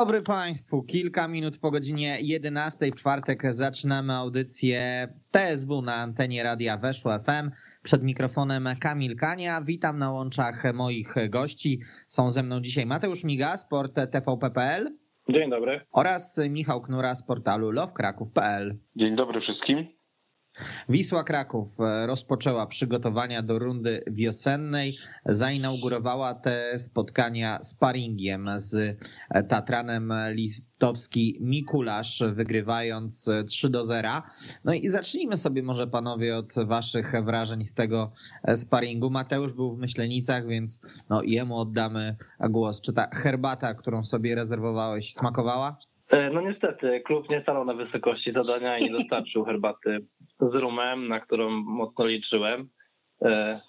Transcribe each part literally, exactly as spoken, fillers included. Dobry Państwu, kilka minut po godzinie jedenastej w czwartek zaczynamy audycję T S W na antenie Radia Weszło F M. Przed mikrofonem Kamil Kania, witam na łączach moich gości. Są ze mną dzisiaj Mateusz Miga, sport T V P kropka P L. Dzień dobry. Oraz Michał Knura z portalu love kraków kropka P L. Dzień dobry wszystkim. Wisła Kraków rozpoczęła przygotowania do rundy wiosennej, zainaugurowała te spotkania sparingiem z Tatranem Liptovský Mikuláš, wygrywając trzy do zera. No i zacznijmy sobie może panowie od waszych wrażeń z tego sparingu. Mateusz był w Myślenicach, więc no jemu oddamy głos. Czy ta herbata, którą sobie rezerwowałeś, smakowała? No niestety, klub nie stanął na wysokości zadania i nie dostarczył herbaty z rumem, na którą mocno liczyłem.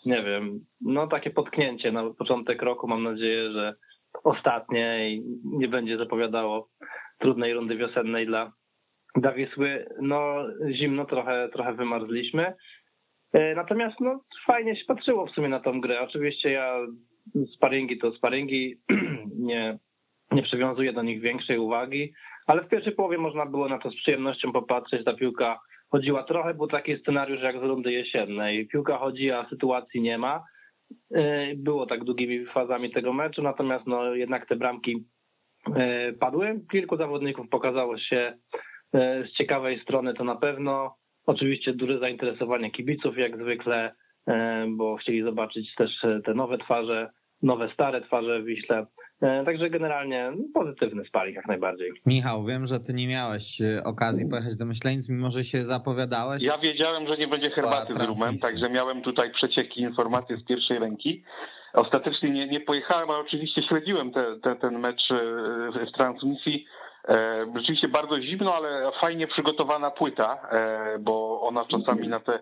Nie wiem, no takie potknięcie na początek roku, mam nadzieję, że ostatnie i nie będzie zapowiadało trudnej rundy wiosennej dla, dla Wisły. No zimno, trochę, trochę wymarzliśmy, natomiast no fajnie się patrzyło w sumie na tą grę. Oczywiście ja sparingi to sparingi, nie... Nie przywiązuję do nich większej uwagi, ale w pierwszej połowie można było na to z przyjemnością popatrzeć. Ta piłka chodziła trochę, był taki scenariusz jak z rundy jesiennej. Piłka chodzi, a sytuacji nie ma. Było tak długimi fazami tego meczu, natomiast no jednak te bramki padły. Kilku zawodników pokazało się z ciekawej strony, to na pewno. Oczywiście duże zainteresowanie kibiców jak zwykle, bo chcieli zobaczyć też te nowe twarze, nowe stare twarze w Wiśle. Także generalnie pozytywny sparing jak najbardziej. Michał, wiem, że ty nie miałeś okazji pojechać do Myślenic, mimo że się zapowiadałeś. Ja wiedziałem, że nie będzie herbaty z rumem, także miałem tutaj przecieki, informacje z pierwszej ręki. Ostatecznie nie, nie pojechałem, ale oczywiście śledziłem te, te, ten mecz w transmisji. Rzeczywiście bardzo zimno, ale fajnie przygotowana płyta, bo ona czasami na te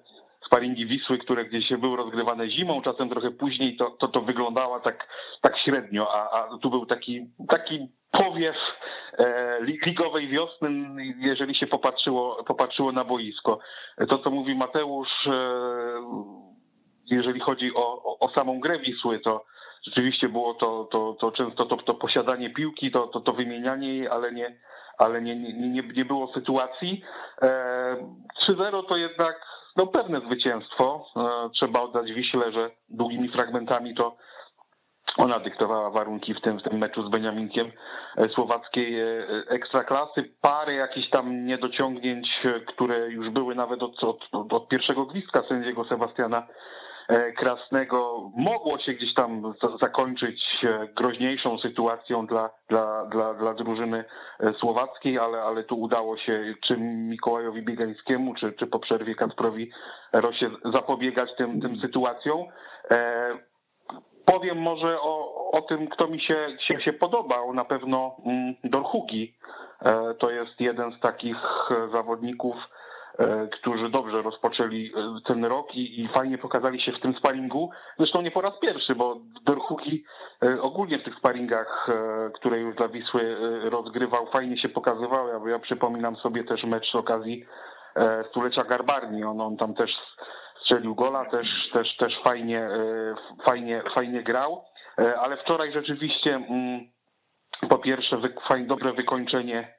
sparingi Wisły, które gdzieś były rozgrywane zimą, czasem trochę później, to to, to wyglądała tak, tak średnio, a, a tu był taki, taki powiew e, ligowej wiosny, jeżeli się popatrzyło, popatrzyło na boisko. To, co mówi Mateusz, e, jeżeli chodzi o, o, o samą grę Wisły, to rzeczywiście było to, to, to często to, to posiadanie piłki, to, to, to wymienianie jej, ale nie, ale nie, nie, nie było sytuacji. E, trzy zero to jednak no pewne zwycięstwo, trzeba oddać Wiśle, że długimi fragmentami to ona dyktowała warunki w tym, w tym meczu z Beniaminkiem słowackiej ekstraklasy. Parę jakichś tam niedociągnięć, które już były nawet od, od, od pierwszego gwizdka sędziego Sebastiana Krasnego, mogło się gdzieś tam zakończyć groźniejszą sytuacją dla, dla, dla, dla drużyny słowackiej, ale, ale tu udało się czy Mikołajowi Biegańskiemu, czy, czy po przerwie Kartprawi Rosie zapobiegać tym, tym sytuacjom. E, powiem może o, o tym, kto mi się, się, się podobał. Na pewno mm, Dorhugi e, to jest jeden z takich zawodników, którzy dobrze rozpoczęli ten rok i, i fajnie pokazali się w tym sparingu. Zresztą nie po raz pierwszy, bo Dorhugi ogólnie w tych sparingach, które już dla Wisły rozgrywał, fajnie się pokazywały. Ja, ja przypominam sobie też mecz z okazji stulecia Garbarni. On, on tam też strzelił gola, też, też, też fajnie, fajnie, fajnie grał. Ale wczoraj rzeczywiście po pierwsze fajne, dobre wykończenie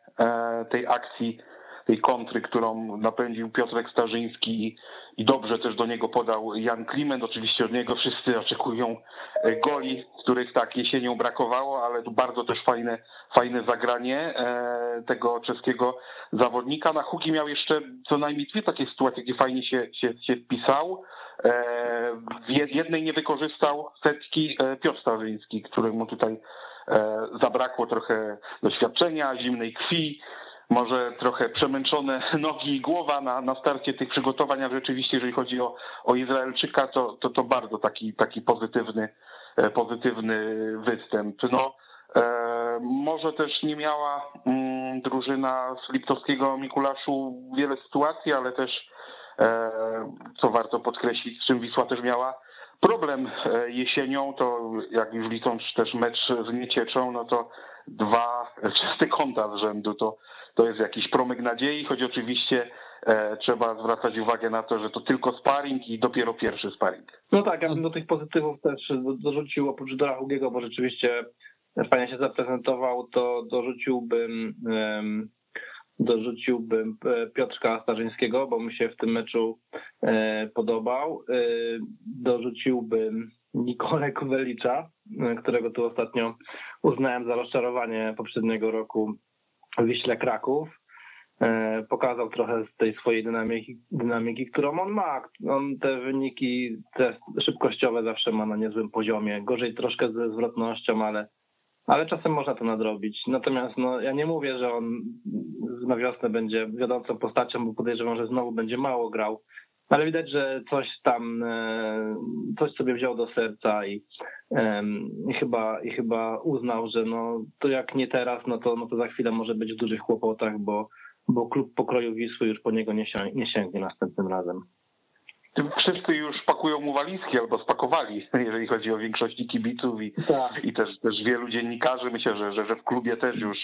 tej akcji, tej kontry, którą napędził Piotrek Starzyński i, i dobrze też do niego podał Jan Kliment. Oczywiście od niego wszyscy oczekują goli, których tak jesienią brakowało, ale tu bardzo też fajne, fajne zagranie tego czeskiego zawodnika. Na Hugi miał jeszcze co najmniej dwie takie sytuacje, gdzie fajnie się, się, się wpisał. W jednej nie wykorzystał setki Piotr Starzyński, któremu tutaj zabrakło trochę doświadczenia, zimnej krwi, może trochę przemęczone nogi i głowa na, na starcie tych przygotowań, a rzeczywiście jeżeli chodzi o, o Izraelczyka, to, to, to bardzo taki, taki pozytywny, pozytywny występ. No, e, może też nie miała mm, drużyna z Liptovského Mikulášu wiele sytuacji, ale też, e, co warto podkreślić, z czym Wisła też miała problem jesienią, to jak już licząc też mecz z Niecieczą, no to dwa czyste konta z rzędu, to to jest jakiś promyk nadziei, choć oczywiście e, trzeba zwracać uwagę na to, że to tylko sparing i dopiero pierwszy sparing. No tak, ja bym do tych pozytywów też dorzucił oprócz Dorhugiego, bo rzeczywiście Pania się zaprezentował, to dorzuciłbym dorzuciłbym Piotrka Starzyńskiego, bo mi się w tym meczu podobał. Dorzuciłbym Nikolę Kowelicza, którego tu ostatnio uznałem za rozczarowanie poprzedniego roku w Wiśle Kraków. Pokazał trochę z tej swojej dynamiki, dynamiki, którą on ma. On te wyniki te szybkościowe zawsze ma na niezłym poziomie. Gorzej troszkę ze zwrotnością, ale, ale czasem można to nadrobić. Natomiast no, ja nie mówię, że on na wiosnę będzie wiodącą postacią, bo podejrzewam, że znowu będzie mało grał. Ale widać, że coś tam, coś sobie wziął do serca i, i, chyba, i chyba uznał, że no, to jak nie teraz, no to, no to za chwilę może być w dużych kłopotach, bo bo klub pokroju Wisły już po niego nie, się, nie sięgnie następnym razem. Wszyscy już pakują mu walizki albo spakowali, jeżeli chodzi o większość kibiców i, tak. i też, też wielu dziennikarzy. Myślę, że, że, że w klubie też już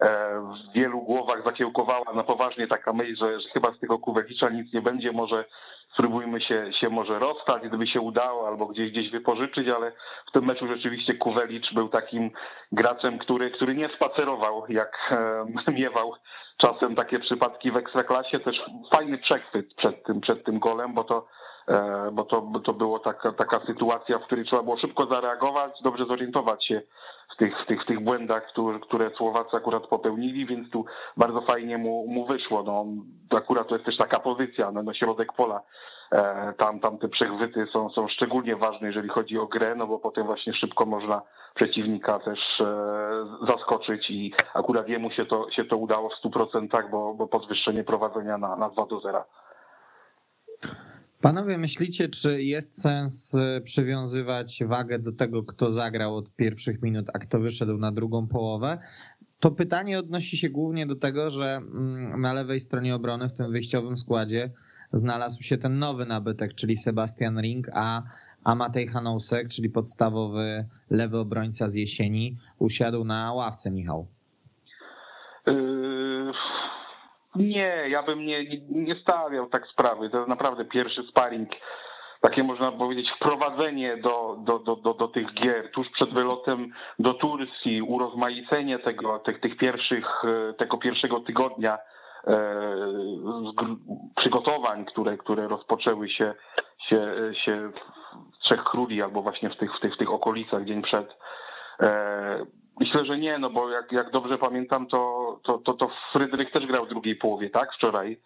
e, w wielu głowach zakiełkowała na poważnie taka myśl, że, że chyba z tego Kowelicza nic nie będzie, może spróbujmy się, się może rozstać, gdyby się udało, albo gdzieś gdzieś wypożyczyć, ale w tym meczu rzeczywiście Kowelicz był takim graczem, który, który nie spacerował, jak e, miewał czasem takie przypadki w Ekstraklasie. Też fajny przechwyt przed tym, przed tym golem, bo to, bo to, bo to była taka, taka sytuacja, w której trzeba było szybko zareagować, dobrze zorientować się w tych, w tych, w tych błędach, które, które Słowacy akurat popełnili, więc tu bardzo fajnie mu, mu wyszło. No, akurat to jest też taka pozycja, no, no środek pola. Tam, tam te przechwyty są, są szczególnie ważne, jeżeli chodzi o grę, no bo potem właśnie szybko można przeciwnika też zaskoczyć i akurat jemu się to, się to udało w stu procentach, bo, bo podwyższenie prowadzenia na, na dwa do zera. Panowie, myślicie, czy jest sens przywiązywać wagę do tego, kto zagrał od pierwszych minut, a kto wyszedł na drugą połowę? To pytanie odnosi się głównie do tego, że na lewej stronie obrony w tym wyjściowym składzie znalazł się ten nowy nabytek, czyli Sebastian Ring, a, a Matej Hanousek, czyli podstawowy lewy obrońca z jesieni, usiadł na ławce, Michał. Yy, nie, ja bym nie, nie stawiał tak sprawy. To jest naprawdę pierwszy sparring, takie można powiedzieć wprowadzenie do, do, do, do, do tych gier tuż przed wylotem do Turcji, urozmaicenie tego, tych, tych pierwszych, tego pierwszego tygodnia przygotowań, które, które rozpoczęły się, się, się w Trzech Króli albo właśnie w tych, w tych, w tych okolicach dzień przed. Myślę, że nie, no bo jak, jak dobrze pamiętam, to, to, to, to Frydrych też grał w drugiej połowie, tak? Wczoraj.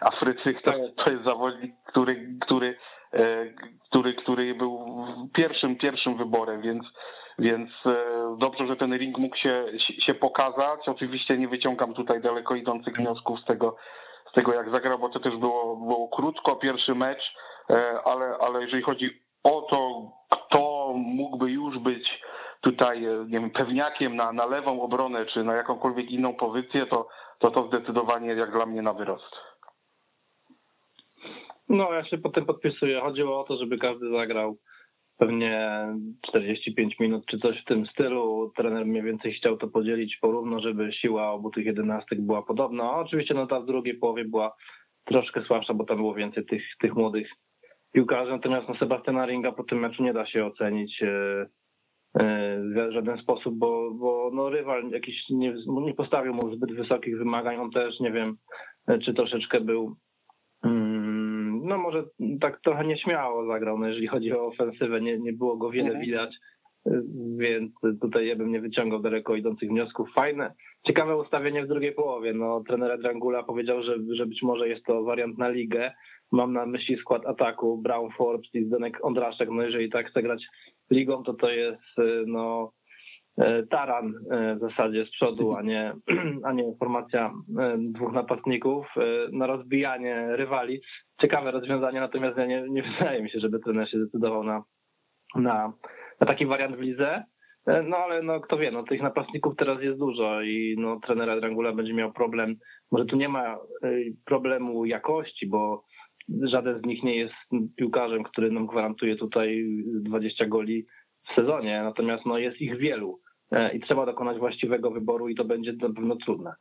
A Frydrych to, to jest zawodnik, który, który, który, który był pierwszym, pierwszym wyborem, więc Więc dobrze, że ten ring mógł się, się pokazać. Oczywiście nie wyciągam tutaj daleko idących wniosków z tego, z tego jak zagrał, bo to też było, było krótko, pierwszy mecz, ale, ale jeżeli chodzi o to, kto mógłby już być tutaj, nie wiem, pewniakiem na, na lewą obronę czy na jakąkolwiek inną pozycję, to to, to zdecydowanie jak dla mnie na wyrost. No, ja się potem podpisuję. Chodziło o to, żeby każdy zagrał pewnie czterdzieści pięć minut czy coś w tym stylu. Trener mniej więcej chciał to podzielić porówno, żeby siła obu tych jedenastek była podobna. Oczywiście no ta w drugiej połowie była troszkę słabsza, bo tam było więcej tych, tych młodych piłkarzy. Natomiast no, Sebastiana Ringa po tym meczu nie da się ocenić w żaden sposób, bo, bo no, rywal jakiś nie, nie postawił mu zbyt wysokich wymagań. On też, nie wiem, czy troszeczkę był... No może tak trochę nieśmiało zagrał, no jeżeli chodzi o ofensywę, nie, nie było go wiele widać, więc tutaj ja bym nie wyciągał daleko idących wniosków. Fajne, ciekawe ustawienie w drugiej połowie. No, trener Drangula powiedział, że, że być może jest to wariant na ligę. Mam na myśli skład ataku, Brown Forbes i Zdenek Ondrášek. No jeżeli tak chce grać ligą, to to jest no taran w zasadzie z przodu, a nie, a nie formacja dwóch napastników na rozbijanie rywali. Ciekawe rozwiązanie, natomiast ja nie, nie wydaje mi się, żeby trener się zdecydował na, na, na taki wariant w lidze. No ale no, kto wie, no tych napastników teraz jest dużo i no, trener Drangula będzie miał problem. Może tu nie ma problemu jakości, bo żaden z nich nie jest piłkarzem, który nam gwarantuje tutaj dwadzieścia goli w sezonie, natomiast no, jest ich wielu i trzeba dokonać właściwego wyboru i to będzie na pewno trudne.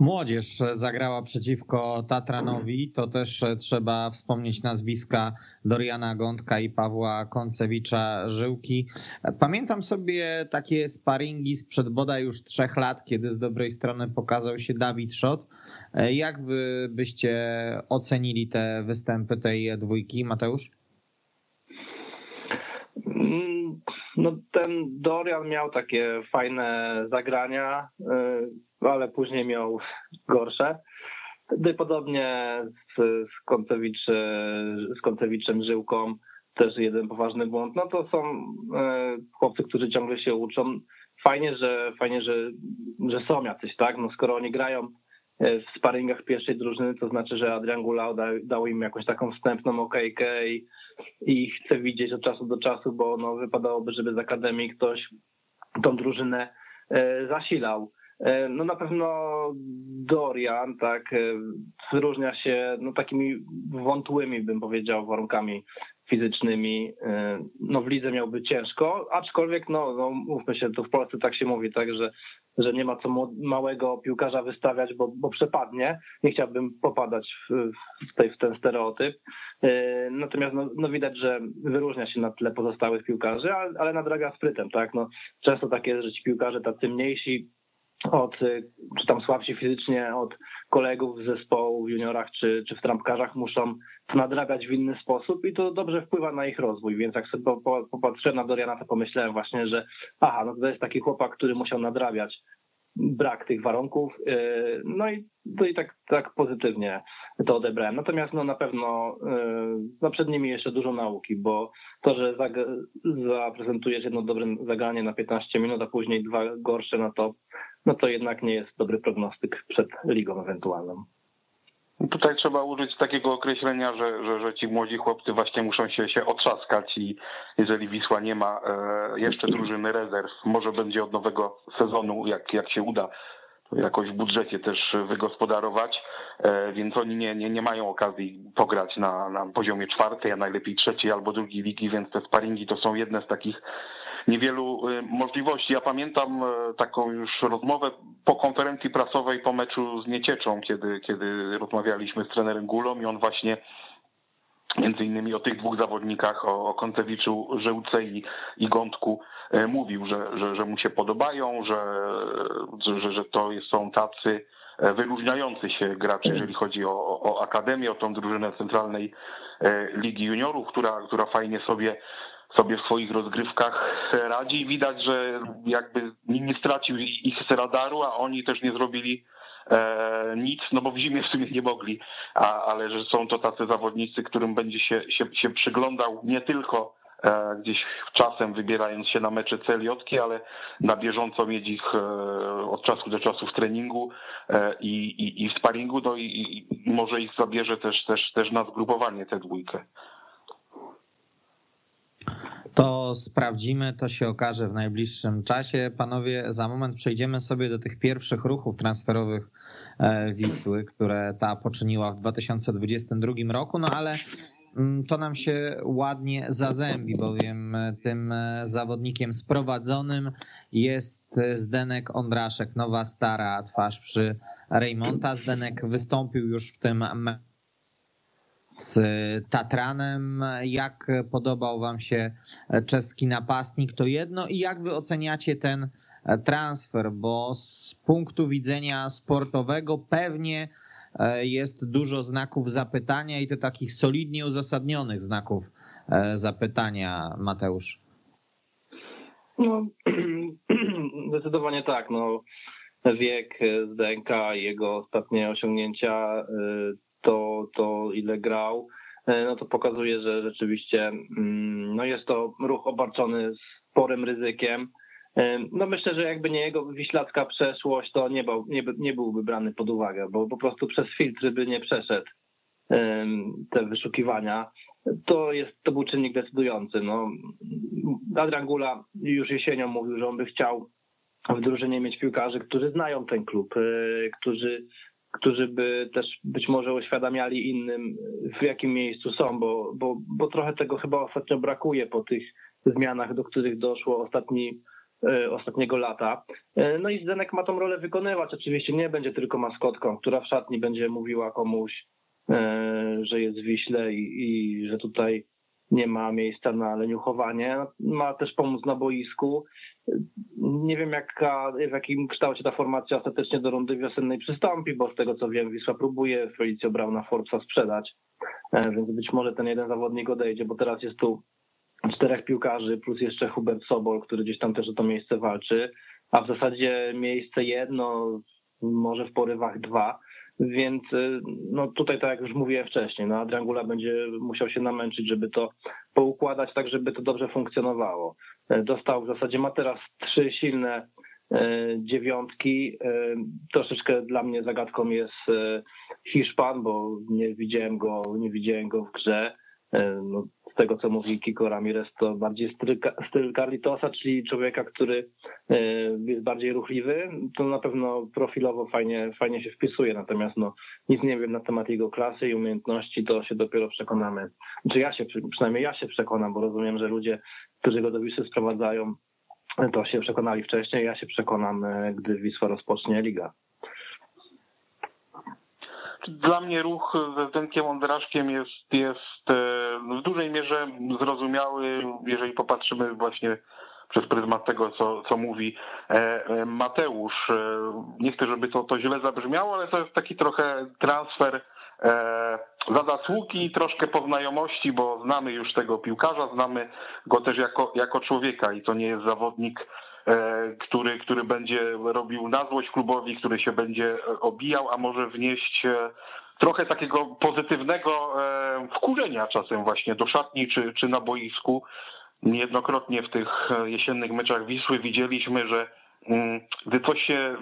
młodzież zagrała przeciwko Tatranowi, to też trzeba wspomnieć nazwiska Doriana Gądka i Pawła Koncewicza-Żyłki. Pamiętam sobie takie sparingi sprzed bodaj już trzech lat, kiedy z dobrej strony pokazał się Dawid Szot. Jak wy byście ocenili te występy tej dwójki, Mateusz? No ten Dorian miał takie fajne zagrania, ale później miał gorsze. Podobnie z, z, Koncewicz, z Koncewiczem Żyłką też jeden poważny błąd. No to są chłopcy, którzy ciągle się uczą. Fajnie, że fajnie, że, że są jacyś, tak? No skoro oni grają w sparingach pierwszej drużyny, to znaczy, że Adrian Guľa dał im jakąś taką wstępną okejkę i, i chce widzieć od czasu do czasu, bo no wypadałoby, żeby z akademii ktoś tą drużynę zasilał. No na pewno Dorian tak wyróżnia się no takimi wątłymi, bym powiedział, warunkami fizycznymi. No w lidze miałby ciężko, aczkolwiek no, no mówmy się, to w Polsce tak się mówi, tak, że, że nie ma co małego piłkarza wystawiać, bo, bo przepadnie. Nie chciałbym popadać w, w, tej, w ten stereotyp. Natomiast no, no widać, że wyróżnia się na tle pozostałych piłkarzy, ale, ale nadrabia sprytem, tak. No, często tak jest, że ci piłkarze tacy mniejsi od, czy tam słabsi fizycznie od kolegów z zespołu w juniorach czy, czy w trampkarzach muszą nadrabiać w inny sposób i to dobrze wpływa na ich rozwój, więc jak sobie popatrzyłem na Doriana, to pomyślałem właśnie, że aha, no to jest taki chłopak, który musiał nadrabiać brak tych warunków, no i, to i tak, tak pozytywnie to odebrałem. Natomiast no na pewno no przed nimi jeszcze dużo nauki, bo to, że zaprezentujesz jedno dobre zagranie na piętnaście minut, a później dwa gorsze, no to, no to jednak nie jest dobry prognostyk przed ligą ewentualną. Tutaj trzeba użyć takiego określenia, że, że, że ci młodzi chłopcy właśnie muszą się, się otrzaskać i jeżeli Wisła nie ma e, jeszcze drużyny rezerw, może będzie od nowego sezonu, jak, jak się uda jakoś w budżecie też wygospodarować, e, więc oni nie, nie, nie mają okazji pograć na, na poziomie czwartej, a najlepiej trzeciej albo drugiej ligi, więc te sparingi to są jedne z takich niewielu możliwości. Ja pamiętam taką już rozmowę po konferencji prasowej po meczu z Niecieczą, kiedy, kiedy rozmawialiśmy z trenerem Guľą i on właśnie między innymi o tych dwóch zawodnikach, o, o Koncewiczu, Żyłce i, i Gądku mówił, że, że, że mu się podobają, że, że, że to są tacy wyróżniający się gracze, jeżeli chodzi o, o akademię, o tą drużynę Centralnej Ligi Juniorów, która, która fajnie sobie sobie w swoich rozgrywkach radzi. Widać, że jakby nie stracił ich, ich z radaru, a oni też nie zrobili e, nic, no bo w zimie w sumie nie mogli, a, ale że są to tacy zawodnicy, którym będzie się, się, się przyglądał nie tylko e, gdzieś czasem wybierając się na mecze celiotki, ale na bieżąco mieć ich e, od czasu do czasu w treningu e, i, i, i w sparingu, no i, i może ich zabierze też, też, też na zgrupowanie tę dwójkę. To sprawdzimy, to się okaże w najbliższym czasie. Panowie, za moment przejdziemy sobie do tych pierwszych ruchów transferowych Wisły, które ta poczyniła w dwa tysiące dwudziestym drugim roku, no ale to nam się ładnie zazębi, bowiem tym zawodnikiem sprowadzonym jest Zdenek Ondrášek, nowa stara twarz przy Reymonta. Zdenek wystąpił już w tym meczu z Tatranem. Jak podobał wam się czeski napastnik, to jedno, i jak wy oceniacie ten transfer, bo z punktu widzenia sportowego pewnie jest dużo znaków zapytania i to takich solidnie uzasadnionych znaków zapytania, Mateusz? No, zdecydowanie tak. No, wiek Zdenka, jego ostatnie osiągnięcia, To, to ile grał, no to pokazuje, że rzeczywiście no jest to ruch obarczony sporym ryzykiem. No myślę, że jakby nie jego wiślacka przeszłość, to nie, bał, nie, nie byłby brany pod uwagę, bo po prostu przez filtry by nie przeszedł te wyszukiwania. To jest, to był czynnik decydujący. No, Adrian Guľa już jesienią mówił, że on by chciał w drużynie mieć piłkarzy, którzy znają ten klub, którzy którzy by też być może uświadamiali innym, w jakim miejscu są, bo, bo, bo trochę tego chyba ostatnio brakuje po tych zmianach, do których doszło ostatni ostatniego lata. No i Zdenek ma tą rolę wykonywać. Oczywiście nie będzie tylko maskotką, która w szatni będzie mówiła komuś, że jest w Wiśle i, i że tutaj nie ma miejsca na leniuchowanie. Ma też pomóc na boisku. Nie wiem, jaka, w jakim kształcie ta formacja ostatecznie do rundy wiosennej przystąpi, bo z tego co wiem, Wisła próbuje Felicio Browna Forbesa sprzedać, więc być może ten jeden zawodnik odejdzie, bo teraz jest tu czterech piłkarzy plus jeszcze Hubert Sobol, który gdzieś tam też o to miejsce walczy, a w zasadzie miejsce jedno, może w porywach dwa, więc no tutaj tak jak już mówiłem wcześniej, no Adrian Guľa będzie musiał się namęczyć, żeby to poukładać tak, żeby to dobrze funkcjonowało. Dostał w zasadzie, ma teraz trzy silne dziewiątki. Troszeczkę dla mnie zagadką jest Hiszpan, bo nie widziałem go, nie widziałem go w grze. No, z tego co mówi Kiko Ramirez, to bardziej styl, styl Carlitosa, czyli człowieka, który jest bardziej ruchliwy, to na pewno profilowo fajnie, fajnie się wpisuje, natomiast no, nic nie wiem na temat jego klasy i umiejętności, to się dopiero przekonamy, czy ja się, przynajmniej ja się przekonam, bo rozumiem, że ludzie, którzy go do Wisły sprowadzają, to się przekonali wcześniej, ja się przekonam, gdy Wisła rozpocznie ligę. Dla mnie ruch ze Zdenkiem Ondráškiem jest, jest w dużej mierze zrozumiały, jeżeli popatrzymy właśnie przez pryzmat tego, co, co mówi Mateusz. Nie chcę, żeby to, to źle zabrzmiało, ale to jest taki trochę transfer za zasługi, troszkę po znajomości, bo znamy już tego piłkarza, znamy go też jako, jako człowieka i to nie jest zawodnik, który, który będzie robił na złość klubowi, który się będzie obijał, a może wnieść trochę takiego pozytywnego wkurzenia czasem właśnie do szatni czy, czy na boisku. Niejednokrotnie w tych jesiennych meczach Wisły widzieliśmy, że gdy coś się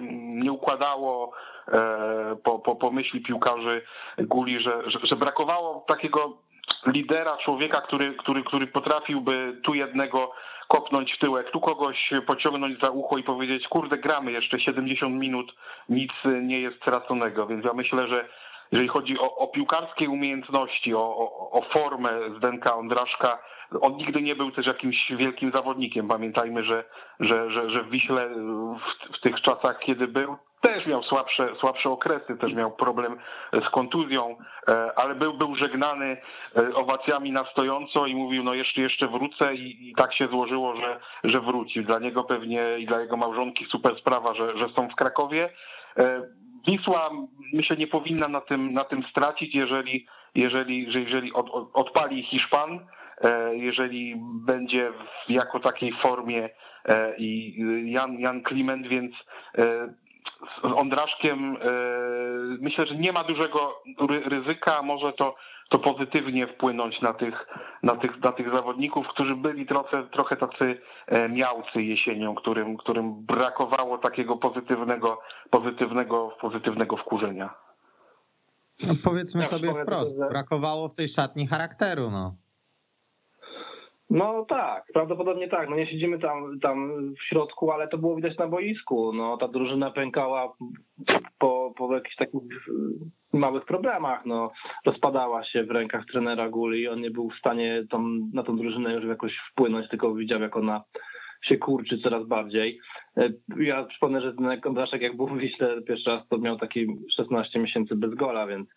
nie układało po, po, po myśli piłkarzy Guli, że, że, że brakowało takiego lidera, człowieka, który, który, który potrafiłby tu jednego kopnąć w tyłek, tu kogoś pociągnąć za ucho i powiedzieć, kurde, gramy jeszcze siedemdziesiąt minut, nic nie jest straconego. Więc ja myślę, że jeżeli chodzi o, o piłkarskie umiejętności, o, o, o formę Zdenka Ondráška, on nigdy nie był też jakimś wielkim zawodnikiem. Pamiętajmy, że, że, że, że w Wiśle w, w tych czasach, kiedy był, też miał słabsze, słabsze okresy, też miał problem z kontuzją, ale był, był żegnany owacjami na stojąco i mówił, no jeszcze, jeszcze wrócę i, i tak się złożyło, że, że wrócił. Dla niego pewnie i dla jego małżonki super sprawa, że, że są w Krakowie. Wisła, myślę, nie powinna na tym, na tym stracić, jeżeli, jeżeli, jeżeli od, od, odpali Hiszpan, jeżeli będzie w jako takiej formie i Jan, Jan Kliment, więc z Ondráškiem myślę, że nie ma dużego ryzyka, może to, to pozytywnie wpłynąć na tych, na tych, na tych zawodników, którzy byli trochę, trochę tacy miałcy jesienią, którym, którym brakowało takiego pozytywnego, pozytywnego, pozytywnego wkurzenia. No powiedzmy ja sobie wprost, że... brakowało w tej szatni charakteru, no. No tak, prawdopodobnie tak. No nie siedzimy tam, tam w środku, ale to było widać na boisku. No ta drużyna pękała po, po jakichś takich małych problemach. No rozpadała się w rękach trenera Guli. On nie był w stanie tą, na tą drużynę już jakoś wpłynąć, tylko widział, jak ona się kurczy coraz bardziej. Ja przypomnę, że ten Ondrášek, jak był w Wiśle pierwszy raz, to miał takie szesnaście miesięcy bez gola, więc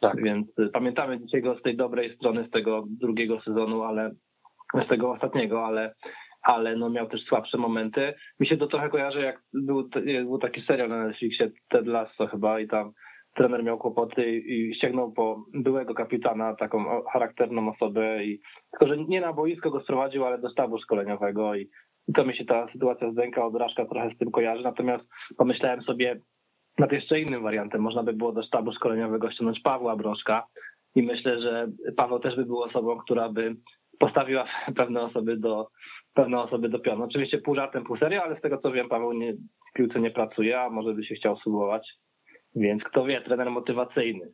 tak, więc pamiętamy dzisiaj go z tej dobrej strony, z tego drugiego sezonu, ale z tego ostatniego, ale, ale no miał też słabsze momenty. Mi się to trochę kojarzy, jak był, był taki serial na Netflixie, Ted Lasso chyba, i tam trener miał kłopoty i sięgnął po byłego kapitana, taką charakterną osobę, i tylko że nie na boisko go sprowadził, ale do sztabu szkoleniowego, i, i to mi się ta sytuacja Zdenka Ondráška trochę z tym kojarzy, natomiast pomyślałem sobie nad jeszcze innym wariantem. Można by było do sztabu szkoleniowego ściągnąć Pawła Brożka i myślę, że Paweł też by był osobą, która by postawiła pewne osoby do pewne osoby do pionu. Oczywiście pół żartem, pół serio, ale z tego co wiem, Paweł nie, w piłce nie pracuje, a może by się chciał spróbować. Więc kto wie, trener motywacyjny.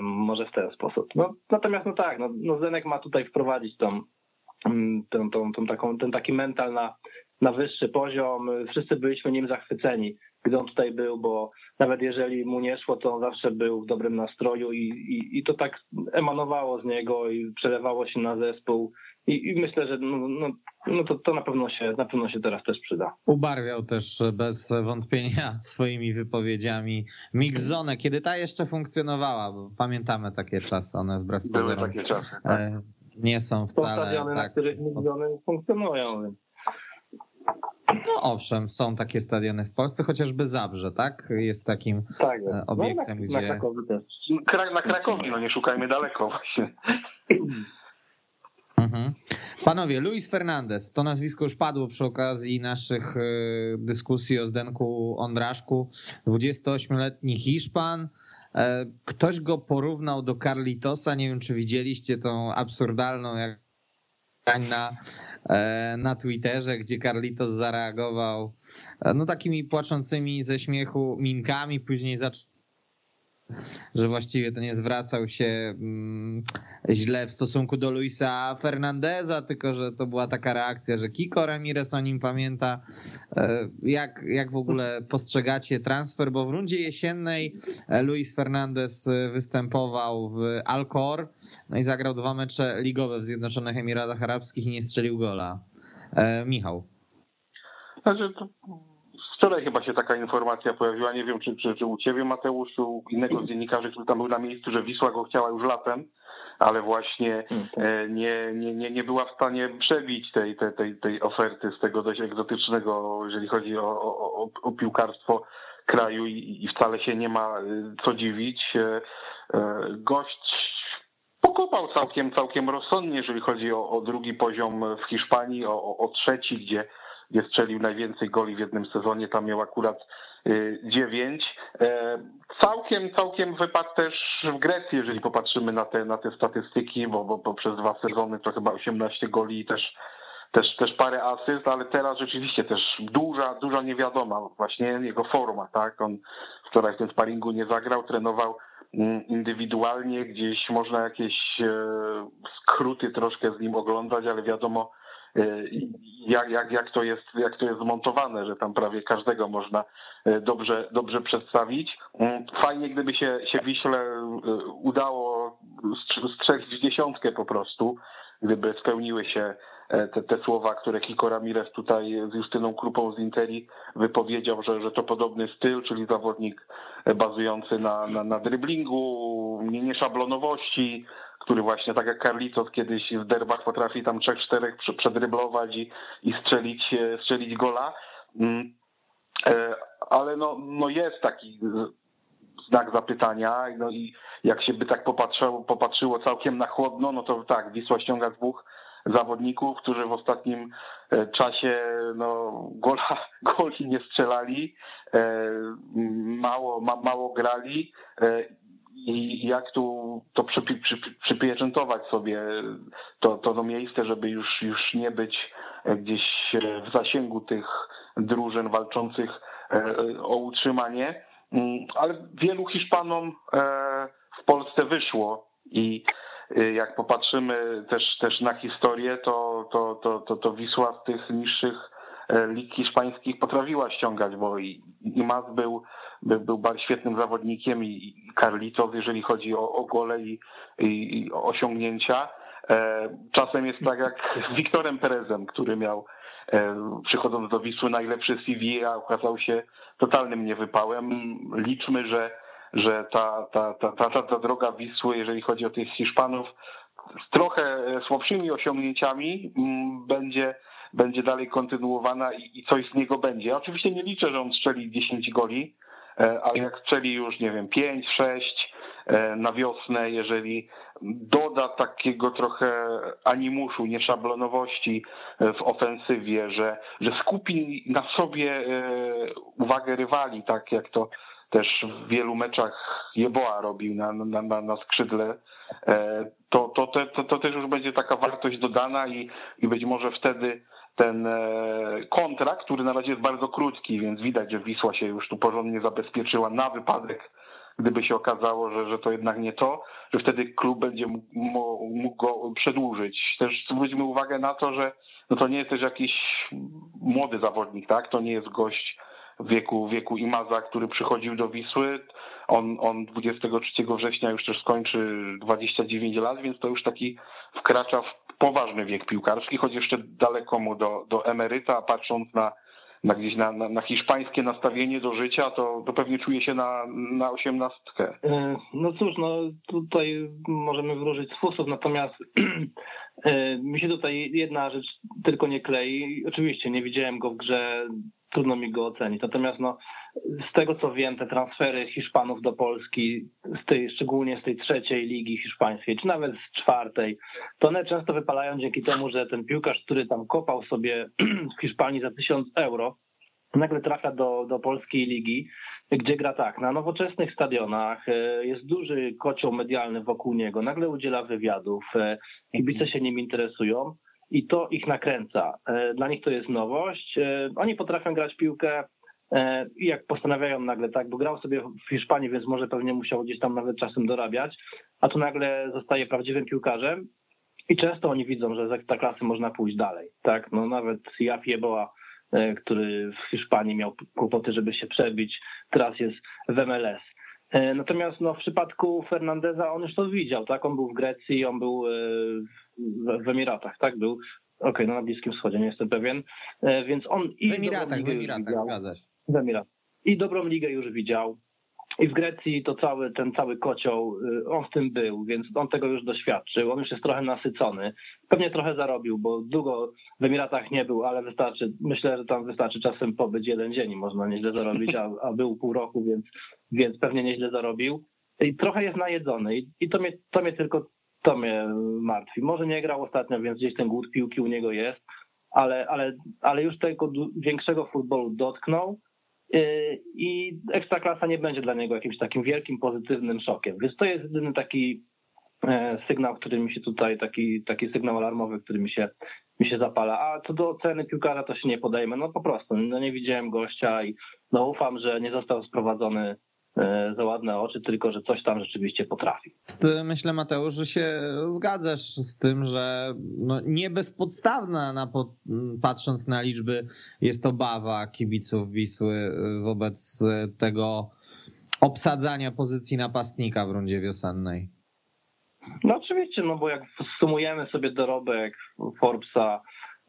Może w ten sposób. No, natomiast no tak, no, no Zdenek ma tutaj wprowadzić tą, tą, tą, tą taką, ten taki mental na, na wyższy poziom. Wszyscy byliśmy nim zachwyceni, gdy on tutaj był, bo nawet jeżeli mu nie szło, to on zawsze był w dobrym nastroju i, i, i to tak emanowało z niego i przelewało się na zespół. I, i myślę, że no, no, no to, to na pewno się na pewno się teraz też przyda. Ubarwiał też bez wątpienia swoimi wypowiedziami Mixzone, kiedy ta jeszcze funkcjonowała, bo pamiętamy takie czasy, one wbrew pozorom były takie czasy, tak? Nie są wcale... Postadiony, tak, na których Mixzone funkcjonują. No owszem, są takie stadiony w Polsce, chociażby Zabrze, tak? Jest takim tak, obiektem, no, na, gdzie... Na Krakowie, na Krakowie, no nie szukajmy daleko właśnie. Mhm. Panowie, Luis Fernández, to nazwisko już padło przy okazji naszych dyskusji o Zdenku Ondrášku, dwudziestoośmioletni Hiszpan. Ktoś go porównał do Carlitosa, nie wiem czy widzieliście tą absurdalną jak na, na Twitterze, gdzie Carlitos zareagował no takimi płaczącymi ze śmiechu minkami, później zaczął, że właściwie to nie zwracał się źle w stosunku do Luisa Fernándeza, tylko że to była taka reakcja, że Kiko Ramirez o nim pamięta. Jak, jak w ogóle postrzegacie transfer? Bo w rundzie jesiennej Luis Fernández występował w Al-Khor, no i zagrał dwa mecze ligowe w Zjednoczonych Emiratach Arabskich i nie strzelił gola. Michał. Znaczy to... Wczoraj chyba się taka informacja pojawiła, nie wiem czy, czy, czy u ciebie, Mateuszu, innego z dziennikarzy, który tam był na miejscu, że Wisła go chciała już latem, ale właśnie nie, nie, nie, nie była w stanie przebić tej, tej, tej oferty z tego dość egzotycznego, jeżeli chodzi o, o, o piłkarstwo kraju i, i wcale się nie ma co dziwić. Gość pokopał całkiem, całkiem rozsądnie, jeżeli chodzi o, o drugi poziom w Hiszpanii, o, o trzeci, gdzie gdzie strzelił najwięcej goli w jednym sezonie, tam miał akurat dziewięć. Całkiem, całkiem wypadł też w Grecji, jeżeli popatrzymy na te, na te statystyki, bo, bo, bo przez dwa sezony to chyba osiemnaście goli i też, też, też parę asyst, ale teraz rzeczywiście też duża, duża niewiadoma, właśnie jego forma, tak? On wczoraj w tym sparingu nie zagrał, trenował indywidualnie, gdzieś można jakieś skróty troszkę z nim oglądać, ale wiadomo, Jak, jak, jak, to jest, jak to jest zmontowane, że tam prawie każdego można dobrze, dobrze przedstawić. Fajnie, gdyby się, się Wiśle udało strzelić dziesiątkę po prostu, gdyby spełniły się te, te słowa, które Kiko Ramirez tutaj z Justyną Krupą z Interi wypowiedział, że, że to podobny styl, czyli zawodnik bazujący na, na, na dryblingu, nieszablonowości, który właśnie tak jak Carlitos kiedyś w derbach potrafi tam trzech, czterech przedryblować i, i strzelić, strzelić gola. Ale no, no jest taki znak zapytania, no i jak się by tak popatrzyło, popatrzyło całkiem na chłodno, no to tak, Wisła ściąga dwóch zawodników, którzy w ostatnim czasie no, gola, goli nie strzelali, mało, ma, mało grali. I jak tu to przypi, przy, przypieczętować sobie to, to, to miejsce, żeby już, już nie być gdzieś w zasięgu tych drużyn walczących o utrzymanie. Ale wielu Hiszpanom w Polsce wyszło i jak popatrzymy też, też na historię, to, to, to, to, to Wisła z tych niższych lig hiszpańskich potrafiła ściągać, bo i, i Mas był, by, był świetnym zawodnikiem i Carlitos, jeżeli chodzi o, o gole i, i, i osiągnięcia. Czasem jest tak jak z Wiktorem Perezem, który miał, przychodząc do Wisły, najlepszy C V, a okazał się totalnym niewypałem. Liczmy, że, że ta, ta, ta, ta, ta, ta droga Wisły, jeżeli chodzi o tych Hiszpanów, z trochę słabszymi osiągnięciami będzie... będzie dalej kontynuowana i coś z niego będzie. Ja oczywiście nie liczę, że on strzeli dziesięć goli, ale jak strzeli już, nie wiem, pięć, sześć na wiosnę, jeżeli doda takiego trochę animuszu, nieszablonowości w ofensywie, że, że skupi na sobie uwagę rywali, tak jak to też w wielu meczach Yeboah robił na, na, na, na skrzydle, to, to, to, to też już będzie taka wartość dodana i, i być może wtedy ten kontrakt, który na razie jest bardzo krótki, więc widać, że Wisła się już tu porządnie zabezpieczyła na wypadek gdyby się okazało, że, że to jednak nie to, że wtedy klub będzie mógł, mógł go przedłużyć. Też zwróćmy uwagę na to, że no to nie jest też jakiś młody zawodnik, tak? To nie jest gość w wieku, wieku Imaza, który przychodził do Wisły. On, on dwudziestego trzeciego września już też skończy dwadzieścia dziewięć lat, więc to już taki wkracza w poważny wiek piłkarski, choć jeszcze daleko mu do, do emeryta, patrząc na Na gdzieś na, na, na hiszpańskie nastawienie do życia, to, to pewnie czuje się na, na osiemnastkę. No cóż, no tutaj możemy wróżyć z fusów, natomiast mi się tutaj jedna rzecz tylko nie klei. Oczywiście nie widziałem go w grze, trudno mi go ocenić. Natomiast no, z tego co wiem, te transfery Hiszpanów do Polski, z tej, szczególnie z tej trzeciej ligi hiszpańskiej, czy nawet z czwartej, to one często wypalają dzięki temu, że ten piłkarz, który tam kopał sobie w Hiszpanii za tysiąc euro, nagle trafia do, do polskiej ligi, gdzie gra tak, na nowoczesnych stadionach, jest duży kocioł medialny wokół niego, nagle udziela wywiadów, kibice się nim interesują. I to ich nakręca. Dla nich to jest nowość. Oni potrafią grać piłkę i jak postanawiają nagle, tak, bo grał sobie w Hiszpanii, więc może pewnie musiał gdzieś tam nawet czasem dorabiać, a tu nagle zostaje prawdziwym piłkarzem i często oni widzą, że z ekstraklasy można pójść dalej. Tak, no nawet Yaw Yeboah, który w Hiszpanii miał kłopoty, żeby się przebić, teraz jest w M L S. Natomiast no, w przypadku Fernandeza on już to widział, tak? On był w Grecji, on był w Emiratach, tak? Był, okej, okay, no na Bliskim Wschodzie, nie jestem pewien, więc on i w Emiratach, w Emiratach, zgadza się. W Emiratach. I dobrą ligę już widział. I w Grecji to cały ten cały kocioł, on w tym był, więc on tego już doświadczył, on już jest trochę nasycony. Pewnie trochę zarobił, bo długo w Emiratach nie był, ale wystarczy, myślę, że tam wystarczy czasem pobyć jeden dzień i można nieźle zarobić, a, a był pół roku, więc, więc pewnie nieźle zarobił. I trochę jest najedzony i, i to, mnie, to mnie tylko to mnie martwi. Może nie grał ostatnio, więc gdzieś ten głód piłki u niego jest, ale, ale, ale już tego większego futbolu dotknął. I ekstraklasa nie będzie dla niego jakimś takim wielkim, pozytywnym szokiem. Więc to jest jedyny taki sygnał, który mi się tutaj, taki, taki sygnał alarmowy, który mi się, mi się zapala. A co do oceny piłkarza, to się nie podejmę. No po prostu, no nie widziałem gościa i no ufam, że nie został sprowadzony za ładne oczy, tylko że coś tam rzeczywiście potrafi. Ty, myślę, Mateusz, że się zgadzasz z tym, że no nie bezpodstawna, na, patrząc na liczby, jest obawa kibiców Wisły wobec tego obsadzania pozycji napastnika w rundzie wiosennej. No oczywiście, no bo jak sumujemy sobie dorobek Forbesa,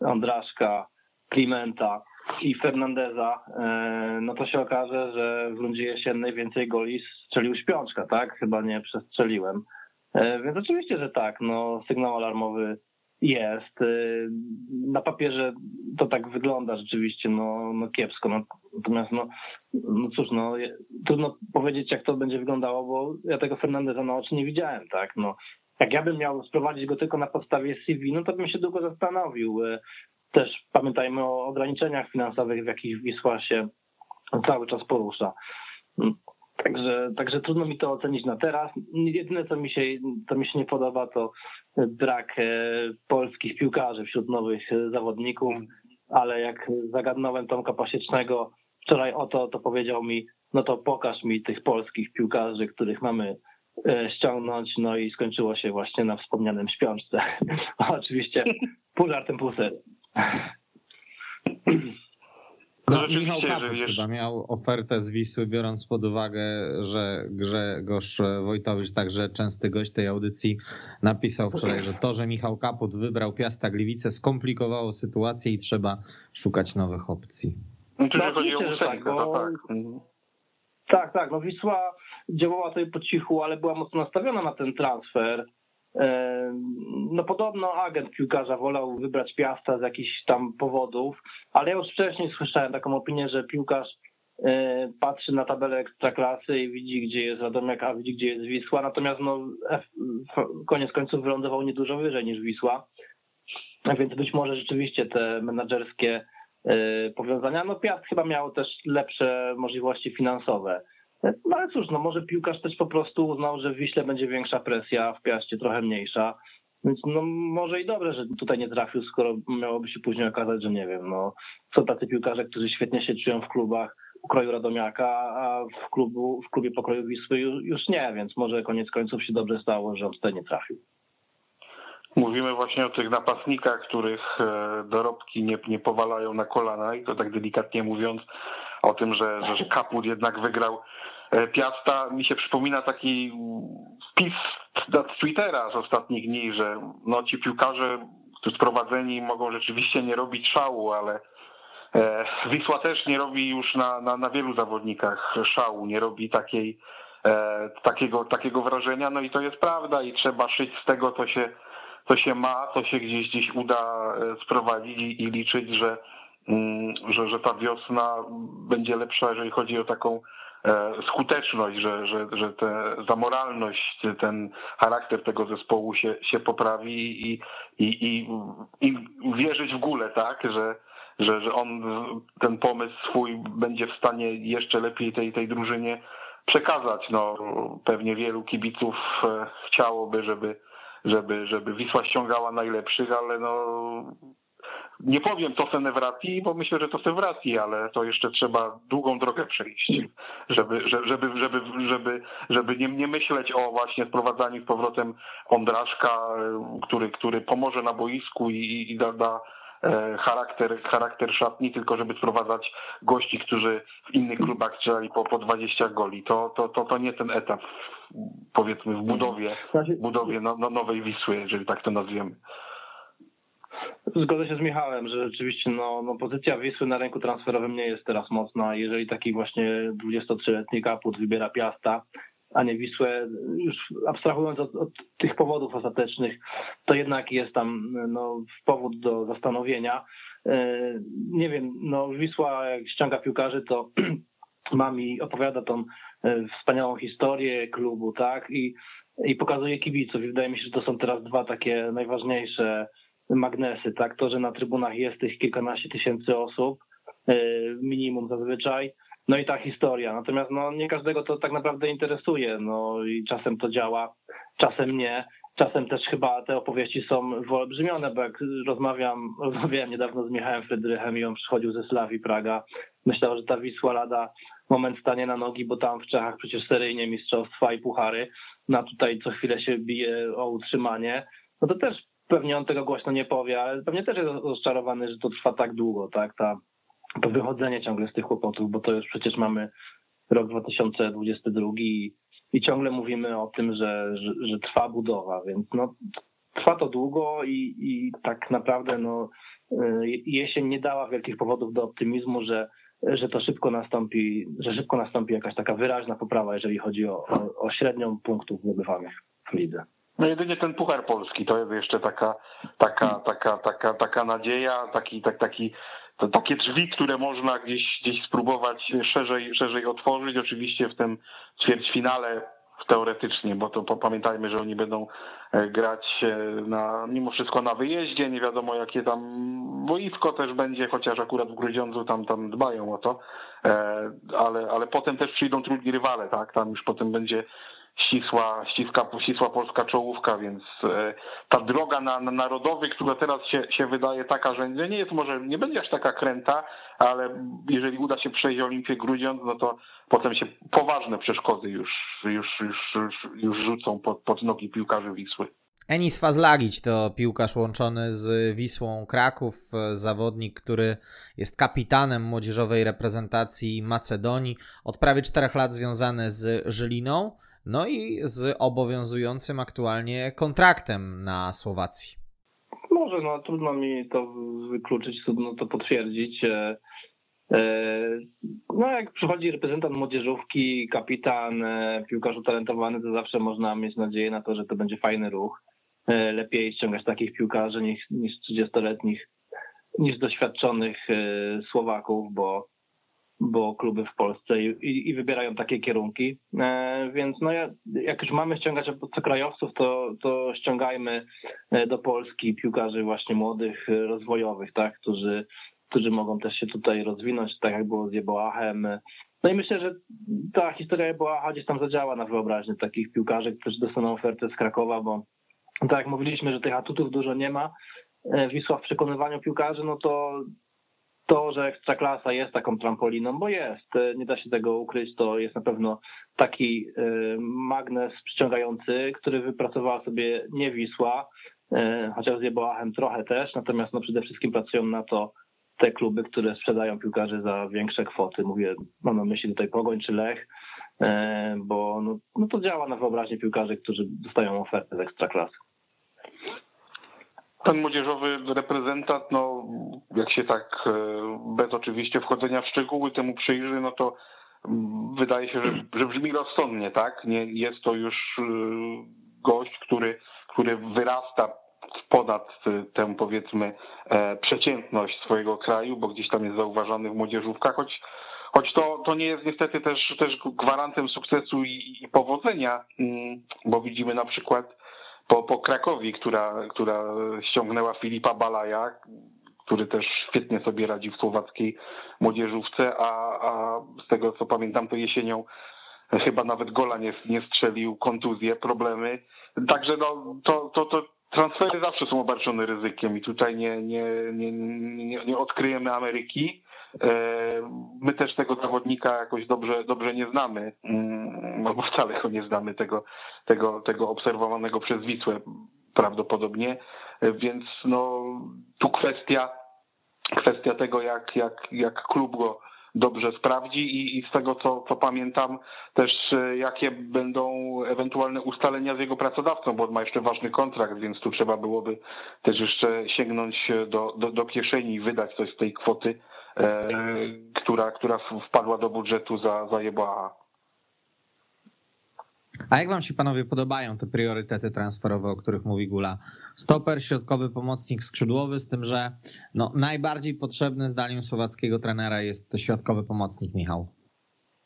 Ondráška, Klimenta i Fernandeza, no to się okaże, że w rundzie jesiennej więcej goli strzelił Śpiączka, tak? Chyba nie przestrzeliłem. Więc oczywiście, że tak, no sygnał alarmowy jest. Na papierze to tak wygląda rzeczywiście, no, no kiepsko. No, natomiast no, no cóż, no trudno powiedzieć, jak to będzie wyglądało, bo ja tego Fernandeza na oczy nie widziałem, tak? No, jak ja bym miał sprowadzić go tylko na podstawie C V, no to bym się długo zastanowił. Też pamiętajmy o ograniczeniach finansowych, w jakich Wisła się cały czas porusza. Także, także trudno mi to ocenić na teraz. Jedyne, co mi się, co mi się nie podoba, to brak polskich piłkarzy wśród nowych zawodników, ale jak zagadnąłem Tomka Pasiecznego wczoraj o to, to powiedział mi, no to pokaż mi tych polskich piłkarzy, których mamy ściągnąć, no i skończyło się właśnie na wspomnianym Śpiączce. Oczywiście pół żartem, pół serio. No, no, Michał Knura chyba miał ofertę z Wisły, biorąc pod uwagę, że Grzegorz Wojtowicz, także częsty gość tej audycji, napisał wczoraj, że to, że Michał Kaput wybrał Piasta Gliwice, skomplikowało sytuację i trzeba szukać nowych opcji. No, to tak, chodzi o ósemkę, tak, bo... tak. tak, tak, no Wisła działała tutaj po cichu, ale była mocno nastawiona na ten transfer. No podobno agent piłkarza wolał wybrać Piasta z jakichś tam powodów, ale ja już wcześniej słyszałem taką opinię, że piłkarz patrzy na tabelę ekstraklasy i widzi, gdzie jest Radomiak, a widzi, gdzie jest Wisła, natomiast no koniec końców wylądował niedużo wyżej niż Wisła, więc być może rzeczywiście te menadżerskie powiązania, no Piast chyba miał też lepsze możliwości finansowe. No ale cóż, no może piłkarz też po prostu uznał, że w Wiśle będzie większa presja, w Piaście trochę mniejsza, więc no może i dobrze, że tutaj nie trafił, skoro miałoby się później okazać, że nie wiem, no są tacy piłkarze, którzy świetnie się czują w klubach, ukroju Radomiaka, a w, klubu, w klubie pokroju Wisły już, już nie, więc może koniec końców się dobrze stało, że on wtedy nie trafił. Mówimy właśnie o tych napastnikach, których dorobki nie, nie powalają na kolana, i to tak delikatnie mówiąc, o tym, że, że Kapur jednak wygrał Piasta. Mi się przypomina taki wpis z Twittera z ostatnich dni, że no ci piłkarze, którzy sprowadzeni, mogą rzeczywiście nie robić szału, ale Wisła też nie robi już na, na, na wielu zawodnikach szału, nie robi takiej e, takiego, takiego wrażenia, no i to jest prawda i trzeba szyć z tego, co się, co się ma, co się gdzieś gdzieś uda sprowadzić i liczyć, że, że, że ta wiosna będzie lepsza, jeżeli chodzi o taką skuteczność, że, że, że te, ta moralność, ten charakter tego zespołu się, się poprawi i, i, i, i wierzyć w Gułę, tak, że, że, że on ten pomysł swój będzie w stanie jeszcze lepiej tej, tej drużynie przekazać. No, pewnie wielu kibiców chciałoby, żeby, żeby, żeby Wisła ściągała najlepszych, ale no nie powiem to Senewracji, bo myślę, że to Senewracji, ale to jeszcze trzeba długą drogę przejść, żeby, żeby, żeby, żeby, żeby nie, nie myśleć o właśnie sprowadzaniu z powrotem Ondráška, który, który pomoże na boisku i, i da, da charakter, charakter szatni, tylko żeby sprowadzać gości, którzy w innych klubach strzelali po, po dwadzieścia goli. To, to, to, to nie ten etap, powiedzmy, w budowie, w budowie no, no nowej Wisły, jeżeli tak to nazwiemy. Zgodzę się z Michałem, że rzeczywiście no, no pozycja Wisły na rynku transferowym nie jest teraz mocna. Jeżeli taki właśnie dwudziestotrzyletni Kaput wybiera Piasta, a nie Wisłę, już abstrahując od, od tych powodów ostatecznych, to jednak jest tam no, powód do zastanowienia. Nie wiem, no Wisła jak ściąga piłkarzy, to ma mi opowiada tą wspaniałą historię klubu, tak, i, i pokazuje kibiców. I wydaje mi się, że to są teraz dwa takie najważniejsze magnesy, tak, to, że na trybunach jest tych kilkanaście tysięcy osób, minimum zazwyczaj, no i ta historia, natomiast no nie każdego to tak naprawdę interesuje, no i czasem to działa, czasem nie, czasem też chyba te opowieści są wyolbrzymione, bo jak rozmawiam, rozmawiałem niedawno z Michałem Frydrychem i on przychodził ze Slawii Praga, myślał, że ta Wisła lada moment stanie na nogi, bo tam w Czechach przecież seryjnie mistrzostwa i puchary, no a tutaj co chwilę się bije o utrzymanie, no to też pewnie on tego głośno nie powie, ale pewnie też jest rozczarowany, że to trwa tak długo, tak, ta, to wychodzenie ciągle z tych kłopotów, bo to już przecież mamy rok dwa tysiące dwudziesty drugi i, i ciągle mówimy o tym, że, że, że trwa budowa, więc no, trwa to długo i, i tak naprawdę no, jesień nie dała wielkich powodów do optymizmu, że, że to szybko nastąpi, że szybko nastąpi jakaś taka wyraźna poprawa, jeżeli chodzi o, o, o średnią punktów zdobywanych w lidze. No jedynie ten Puchar Polski, to jest jeszcze taka, taka, taka, taka, taka nadzieja, taki, tak, taki, to, takie drzwi, które można gdzieś, gdzieś spróbować szerzej, szerzej otworzyć, oczywiście w tym ćwierćfinale teoretycznie, bo to pamiętajmy, że oni będą grać na, mimo wszystko na wyjeździe, nie wiadomo jakie tam boisko też będzie, chociaż akurat w Grudziądzu tam, tam dbają o to, ale, ale potem też przyjdą trudni rywale, tak, tam już potem będzie ścisła, ściska, ścisła polska czołówka, więc ta droga na, na narodowy, która teraz się, się wydaje taka, że nie jest może, nie będzie aż taka kręta, ale jeżeli uda się przejść Olimpię Grudziądz, no to potem się poważne przeszkody już, już, już, już, już rzucą pod, pod nogi piłkarzy Wisły. Enis Fazlagić to piłkarz łączony z Wisłą Kraków, zawodnik, który jest kapitanem młodzieżowej reprezentacji Macedonii, od prawie czterech lat związany z Żyliną, no i z obowiązującym aktualnie kontraktem na Słowacji. Może, no trudno mi to wykluczyć, trudno to potwierdzić. No jak przychodzi reprezentant młodzieżówki, kapitan, piłkarz utalentowany, to zawsze można mieć nadzieję na to, że to będzie fajny ruch. Lepiej ściągać takich piłkarzy niż, niż trzydziestoletnich, niż doświadczonych Słowaków, bo bo kluby w Polsce i, i wybierają takie kierunki, e, więc no ja, jak już mamy ściągać obcokrajowców, to, to ściągajmy do Polski piłkarzy właśnie młodych, rozwojowych, tak, którzy, którzy mogą też się tutaj rozwinąć, tak jak było z Yeboahem. No i myślę, że ta historia Yeboaha gdzieś tam zadziała na wyobraźnię takich piłkarzy, którzy dostaną ofertę z Krakowa, bo tak jak mówiliśmy, że tych atutów dużo nie ma, Wisła w przekonywaniu piłkarzy, no to to, że Ekstraklasa jest taką trampoliną, bo jest, nie da się tego ukryć, to jest na pewno taki magnes przyciągający, który wypracowała sobie nie Wisła, chociaż z Yeboahem trochę też, natomiast no przede wszystkim pracują na to te kluby, które sprzedają piłkarzy za większe kwoty. Mówię, mam na myśli tutaj Pogoń czy Lech, bo no, no to działa na wyobraźnię piłkarzy, którzy dostają ofertę z Ekstraklasy. Ten młodzieżowy reprezentant, no jak się tak bez oczywiście wchodzenia w szczegóły temu przyjrzy, no to wydaje się, że, że brzmi rozsądnie, tak? Nie, jest to już gość, który, który wyrasta ponad tę, powiedzmy, przeciętność swojego kraju, bo gdzieś tam jest zauważany w młodzieżówkach, choć, choć to, to nie jest niestety też, też gwarantem sukcesu i, i powodzenia, bo widzimy na przykład Po, po Krakowi, która, która ściągnęła Filipa Balaja, który też świetnie sobie radzi w słowackiej młodzieżówce, a, a z tego co pamiętam, to jesienią chyba nawet gola nie, nie strzelił, kontuzje, problemy. Także no, to, to, to transfery zawsze są obarczone ryzykiem i tutaj nie, nie, nie, nie, nie odkryjemy Ameryki. My też tego zawodnika jakoś dobrze, dobrze nie znamy, albo wcale go nie znamy, tego, tego, tego obserwowanego przez Wisłę prawdopodobnie, więc no, tu kwestia, kwestia tego, jak, jak, jak klub go dobrze sprawdzi i, i z tego, co, co pamiętam, też jakie będą ewentualne ustalenia z jego pracodawcą, bo on ma jeszcze ważny kontrakt, więc tu trzeba byłoby też jeszcze sięgnąć do, do, do kieszeni i wydać coś z tej kwoty, która, która wpadła do budżetu za, za Yeboaha. A jak wam się, panowie, podobają te priorytety transferowe, o których mówi Guľa? Stoper, środkowy pomocnik, skrzydłowy, z tym, że no, najbardziej potrzebny zdaniem słowackiego trenera jest środkowy pomocnik, Michał.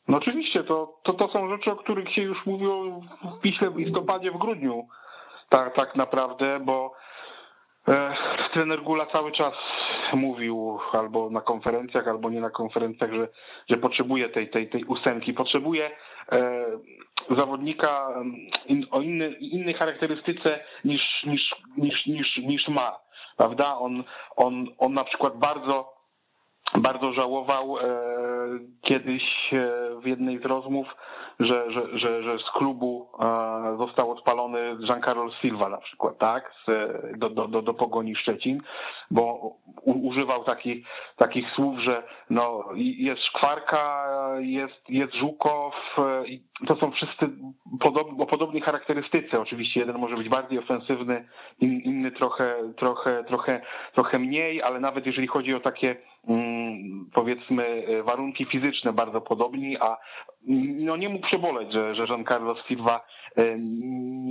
No oczywiście, to, to, to są rzeczy, o których się już mówiło w Piśle w listopadzie, w grudniu, tak, tak naprawdę, bo trener Guľa cały czas mówił albo na konferencjach, albo nie na konferencjach, że, że potrzebuje tej, tej, tej ósemki, potrzebuje e, zawodnika in, o inny, innej charakterystyce niż, niż, niż, niż, niż ma, prawda? On, on, on na przykład bardzo, bardzo żałował e, kiedyś w jednej z rozmów, że, że, że, że z klubu został odpalony Giancarlos Silva na przykład, tak, do, do, do Pogoni Szczecin, bo używał taki, takich słów, że no, jest Szkwarka, jest, jest Żukow, to są wszyscy podob, o podobnej charakterystyce, oczywiście jeden może być bardziej ofensywny, inny trochę, trochę, trochę, trochę mniej, ale nawet jeżeli chodzi o takie, powiedzmy, warunki fizyczne bardzo podobni, a no nie mógł przeboleć, że, że Giancarlo Silva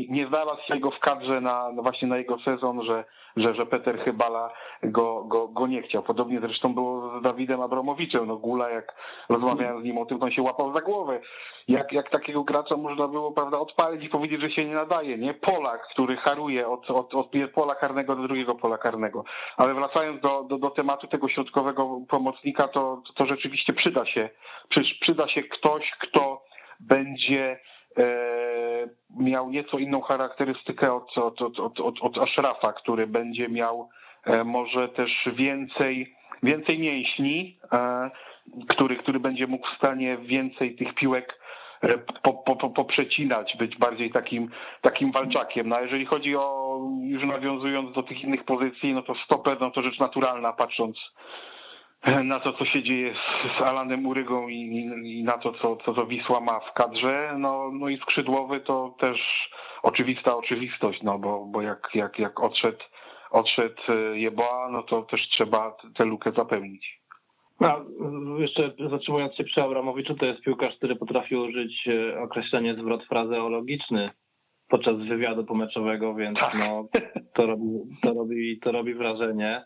nie znalazł się go w kadrze na, no właśnie na jego sezon, że, że, że Peter Chybala go, go, go nie chciał. Podobnie zresztą było z Dawidem Abramowiczem. No Guľa, jak rozmawiałem z nim o tym, on się łapał za głowę. Jak, jak takiego gracza można było, prawda, odpalić i powiedzieć, że się nie nadaje, nie? Polak, który haruje od, od, od pola karnego do drugiego pola karnego. Ale wracając do, do, do tematu tego środkowego pomocnika, to, to rzeczywiście przyda się. Przy, przyda się ktoś, kto będzie miał nieco inną charakterystykę od, od, od, od, od, od Ashrafa, który będzie miał może też więcej, więcej mięśni, który, który będzie mógł w stanie więcej tych piłek poprzecinać, być bardziej takim, takim walczakiem. No a jeżeli chodzi o, już nawiązując do tych innych pozycji, no to stoper, no to rzecz naturalna, patrząc na to, co się dzieje z Alanem Urygą i, i na to, co, co, co Wisła ma w kadrze, no, no i skrzydłowy to też oczywista oczywistość, no bo, bo jak, jak, jak odszedł, odszedł Yeboah, no to też trzeba tę lukę zapełnić. A jeszcze zatrzymując się przy Abramowiczu, to jest piłkarz, który potrafi użyć określenie zwrot frazeologiczny podczas wywiadu pomeczowego, więc tak. no, to, robi, to, robi, to robi wrażenie.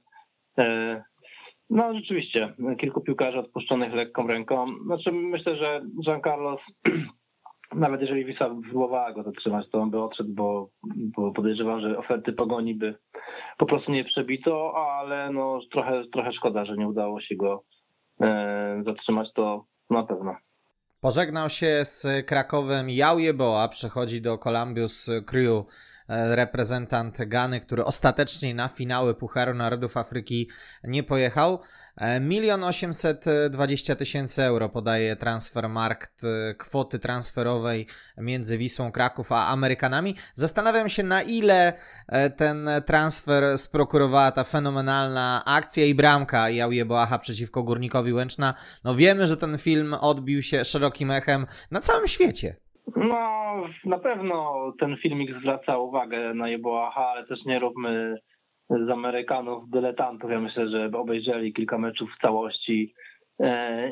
No rzeczywiście, kilku piłkarzy odpuszczonych lekką ręką. Znaczy myślę, że Giancarlos, nawet jeżeli Wisła próbowała go zatrzymać, to on by odszedł, bo, bo podejrzewał, że oferty Pogoni by po prostu nie przebito, ale no trochę, trochę szkoda, że nie udało się go e, zatrzymać, to na pewno. Pożegnał się z Krakowem Yaw Yeboah, przechodzi do Columbus Crew reprezentant Gany, który ostatecznie na finały Pucharu Narodów Afryki nie pojechał. milion osiemset dwadzieścia tysięcy euro podaje Transfermarkt kwoty transferowej między Wisłą Kraków a Amerykanami. Zastanawiam się, na ile ten transfer sprokurowała ta fenomenalna akcja i bramka Yaw Yeboaha przeciwko Górnikowi Łęczna. No wiemy, że ten film odbił się szerokim echem na całym świecie. No na pewno ten filmik zwraca uwagę na Yeboaha, ale też nie róbmy z Amerykanów dyletantów. Ja myślę, że obejrzeli kilka meczów w całości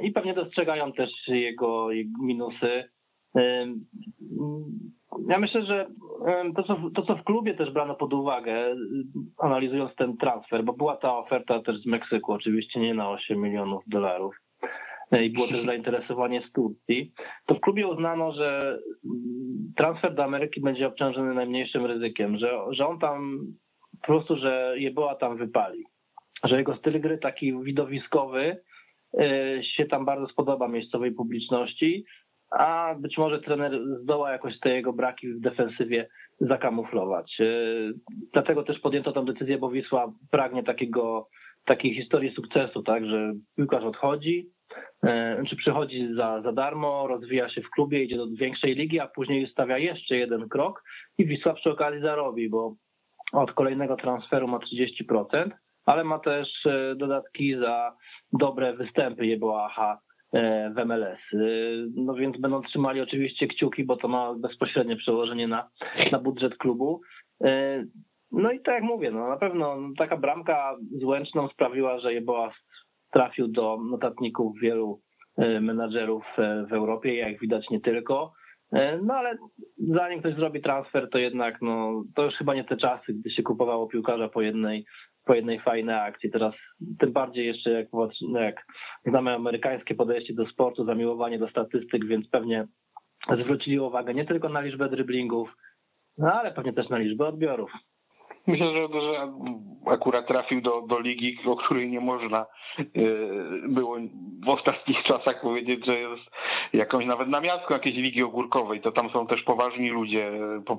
i pewnie dostrzegają też jego, jego minusy. Ja myślę, że to co, to, co w klubie też brano pod uwagę, analizując ten transfer, bo była ta oferta też z Meksyku, oczywiście nie na osiem milionów dolarów, i było też zainteresowanie z Turcji, to w klubie uznano, że transfer do Ameryki będzie obciążony najmniejszym ryzykiem, że, że on tam po prostu, że Yeboah tam wypali, że jego styl gry taki widowiskowy się tam bardzo spodoba miejscowej publiczności, a być może trener zdoła jakoś te jego braki w defensywie zakamuflować. Dlatego też podjęto tę decyzję, bo Wisła pragnie takiego, takiej historii sukcesu, tak, że piłkarz odchodzi, czy przychodzi za, za darmo, rozwija się w klubie, idzie do większej ligi, a później stawia jeszcze jeden krok i Wisła przy okazji zarobi, bo od kolejnego transferu ma trzydzieści procent, ale ma też dodatki za dobre występy Yeboaha w M L S. No więc będą trzymali oczywiście kciuki, bo to ma bezpośrednie przełożenie na, na budżet klubu. No i tak jak mówię, no na pewno taka bramka z Łęczną sprawiła, że Yeboah trafił do notatników wielu menadżerów w Europie, jak widać nie tylko. No ale zanim ktoś zrobi transfer, to jednak no, to już chyba nie te czasy, gdy się kupowało piłkarza po jednej, po jednej fajnej akcji. Teraz tym bardziej jeszcze jak, jak znamy amerykańskie podejście do sportu, zamiłowanie do statystyk, więc pewnie zwrócili uwagę nie tylko na liczbę dryblingów, no, ale pewnie też na liczbę odbiorów. Myślę, że, że akurat trafił do, do ligi, o której nie można było w ostatnich czasach powiedzieć, że jest jakąś nawet namiastką jakiejś ligi ogórkowej. To tam są też poważni ludzie,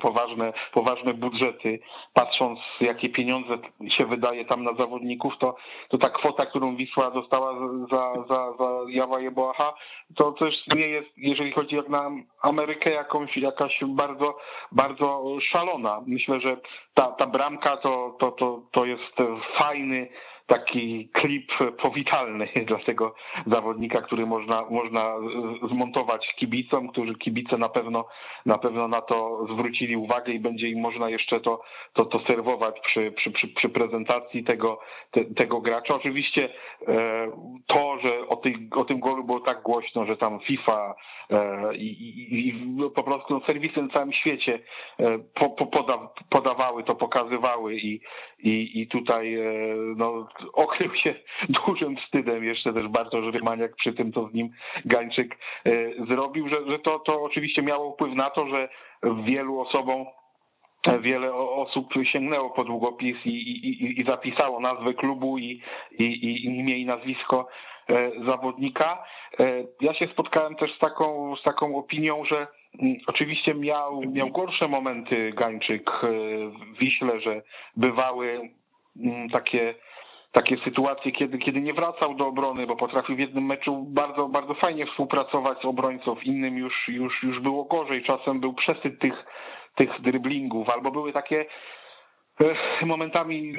poważne, poważne budżety. Patrząc, jakie pieniądze się wydaje tam na zawodników, to, to ta kwota, którą Wisła dostała za, za, za Yawa Yeboaha, to też nie jest, jeżeli chodzi jak na Amerykę, jakąś, jakaś bardzo, bardzo szalona. Myślę, że ta, ta bramka To, to, to, to jest fajny taki klip powitalny dla tego zawodnika, który można, można zmontować kibicom, którzy kibice na pewno na pewno na to zwrócili uwagę i będzie im można jeszcze to, to, to serwować przy, przy, przy, przy prezentacji tego, te, tego gracza. Oczywiście to, że o, tej, o tym golu było tak głośno, że tam FIFA i, i, i po prostu no, serwisy na całym świecie po, po, poda, podawały to, pokazywały i, i, i tutaj no okrył się dużym wstydem jeszcze też Bartosz Rymaniak przy tym, co z nim Gańczyk zrobił, że, że to, to oczywiście miało wpływ na to, że wielu osobom, wiele osób sięgnęło po długopis i, i, i zapisało nazwę klubu i, i, i imię i nazwisko zawodnika. Ja się spotkałem też z taką, z taką opinią, że oczywiście miał, miał gorsze momenty Gańczyk w Wiśle, że bywały takie Takie sytuacje, kiedy, kiedy nie wracał do obrony, bo potrafił w jednym meczu bardzo, bardzo fajnie współpracować z obrońcą, w innym już, już, już było gorzej, czasem był przesyt tych, tych dryblingów, albo były takie momentami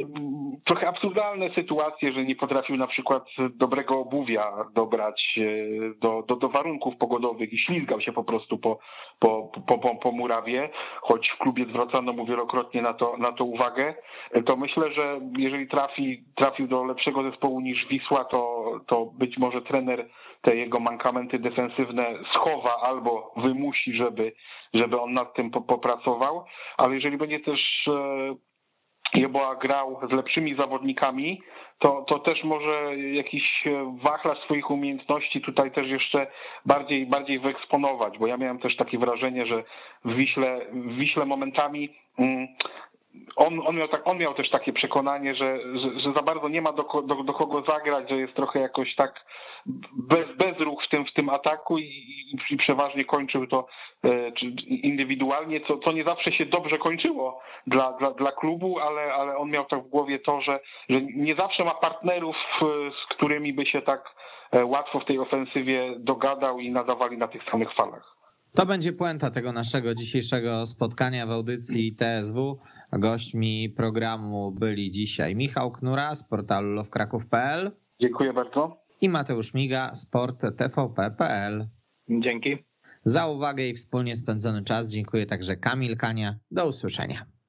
trochę absurdalne sytuacje, że nie potrafił na przykład dobrego obuwia dobrać do, do, do warunków pogodowych i ślizgał się po prostu po, po, po, po, po murawie, choć w klubie zwracano mu wielokrotnie na to, na to uwagę, to myślę, że jeżeli trafi, trafił do lepszego zespołu niż Wisła, to, to być może trener te jego mankamenty defensywne schowa albo wymusi, żeby, żeby on nad tym popracował, ale jeżeli będzie też Yeboah grał z lepszymi zawodnikami, to, to też może jakiś wachlarz swoich umiejętności tutaj też jeszcze bardziej, bardziej wyeksponować, bo ja miałem też takie wrażenie, że w Wiśle, w Wiśle momentami mm, On, on, miał tak, on miał też takie przekonanie, że, że, że za bardzo nie ma do, do, do kogo zagrać, że jest trochę jakoś tak bez, bez ruch w tym, w tym ataku i, i przeważnie kończył to e, czy indywidualnie, co, co nie zawsze się dobrze kończyło dla, dla, dla klubu, ale, ale on miał tak w głowie to, że, że nie zawsze ma partnerów, z którymi by się tak łatwo w tej ofensywie dogadał i nadawali na tych samych falach. To będzie puenta tego naszego dzisiejszego spotkania w audycji T S W. Gośćmi programu byli dzisiaj Michał Knura z portalu love kraków kropka p l. Dziękuję bardzo. I Mateusz Miga, sport T V P kropka p l. Dzięki. Za uwagę i wspólnie spędzony czas dziękuję także Kamil Kania. Do usłyszenia.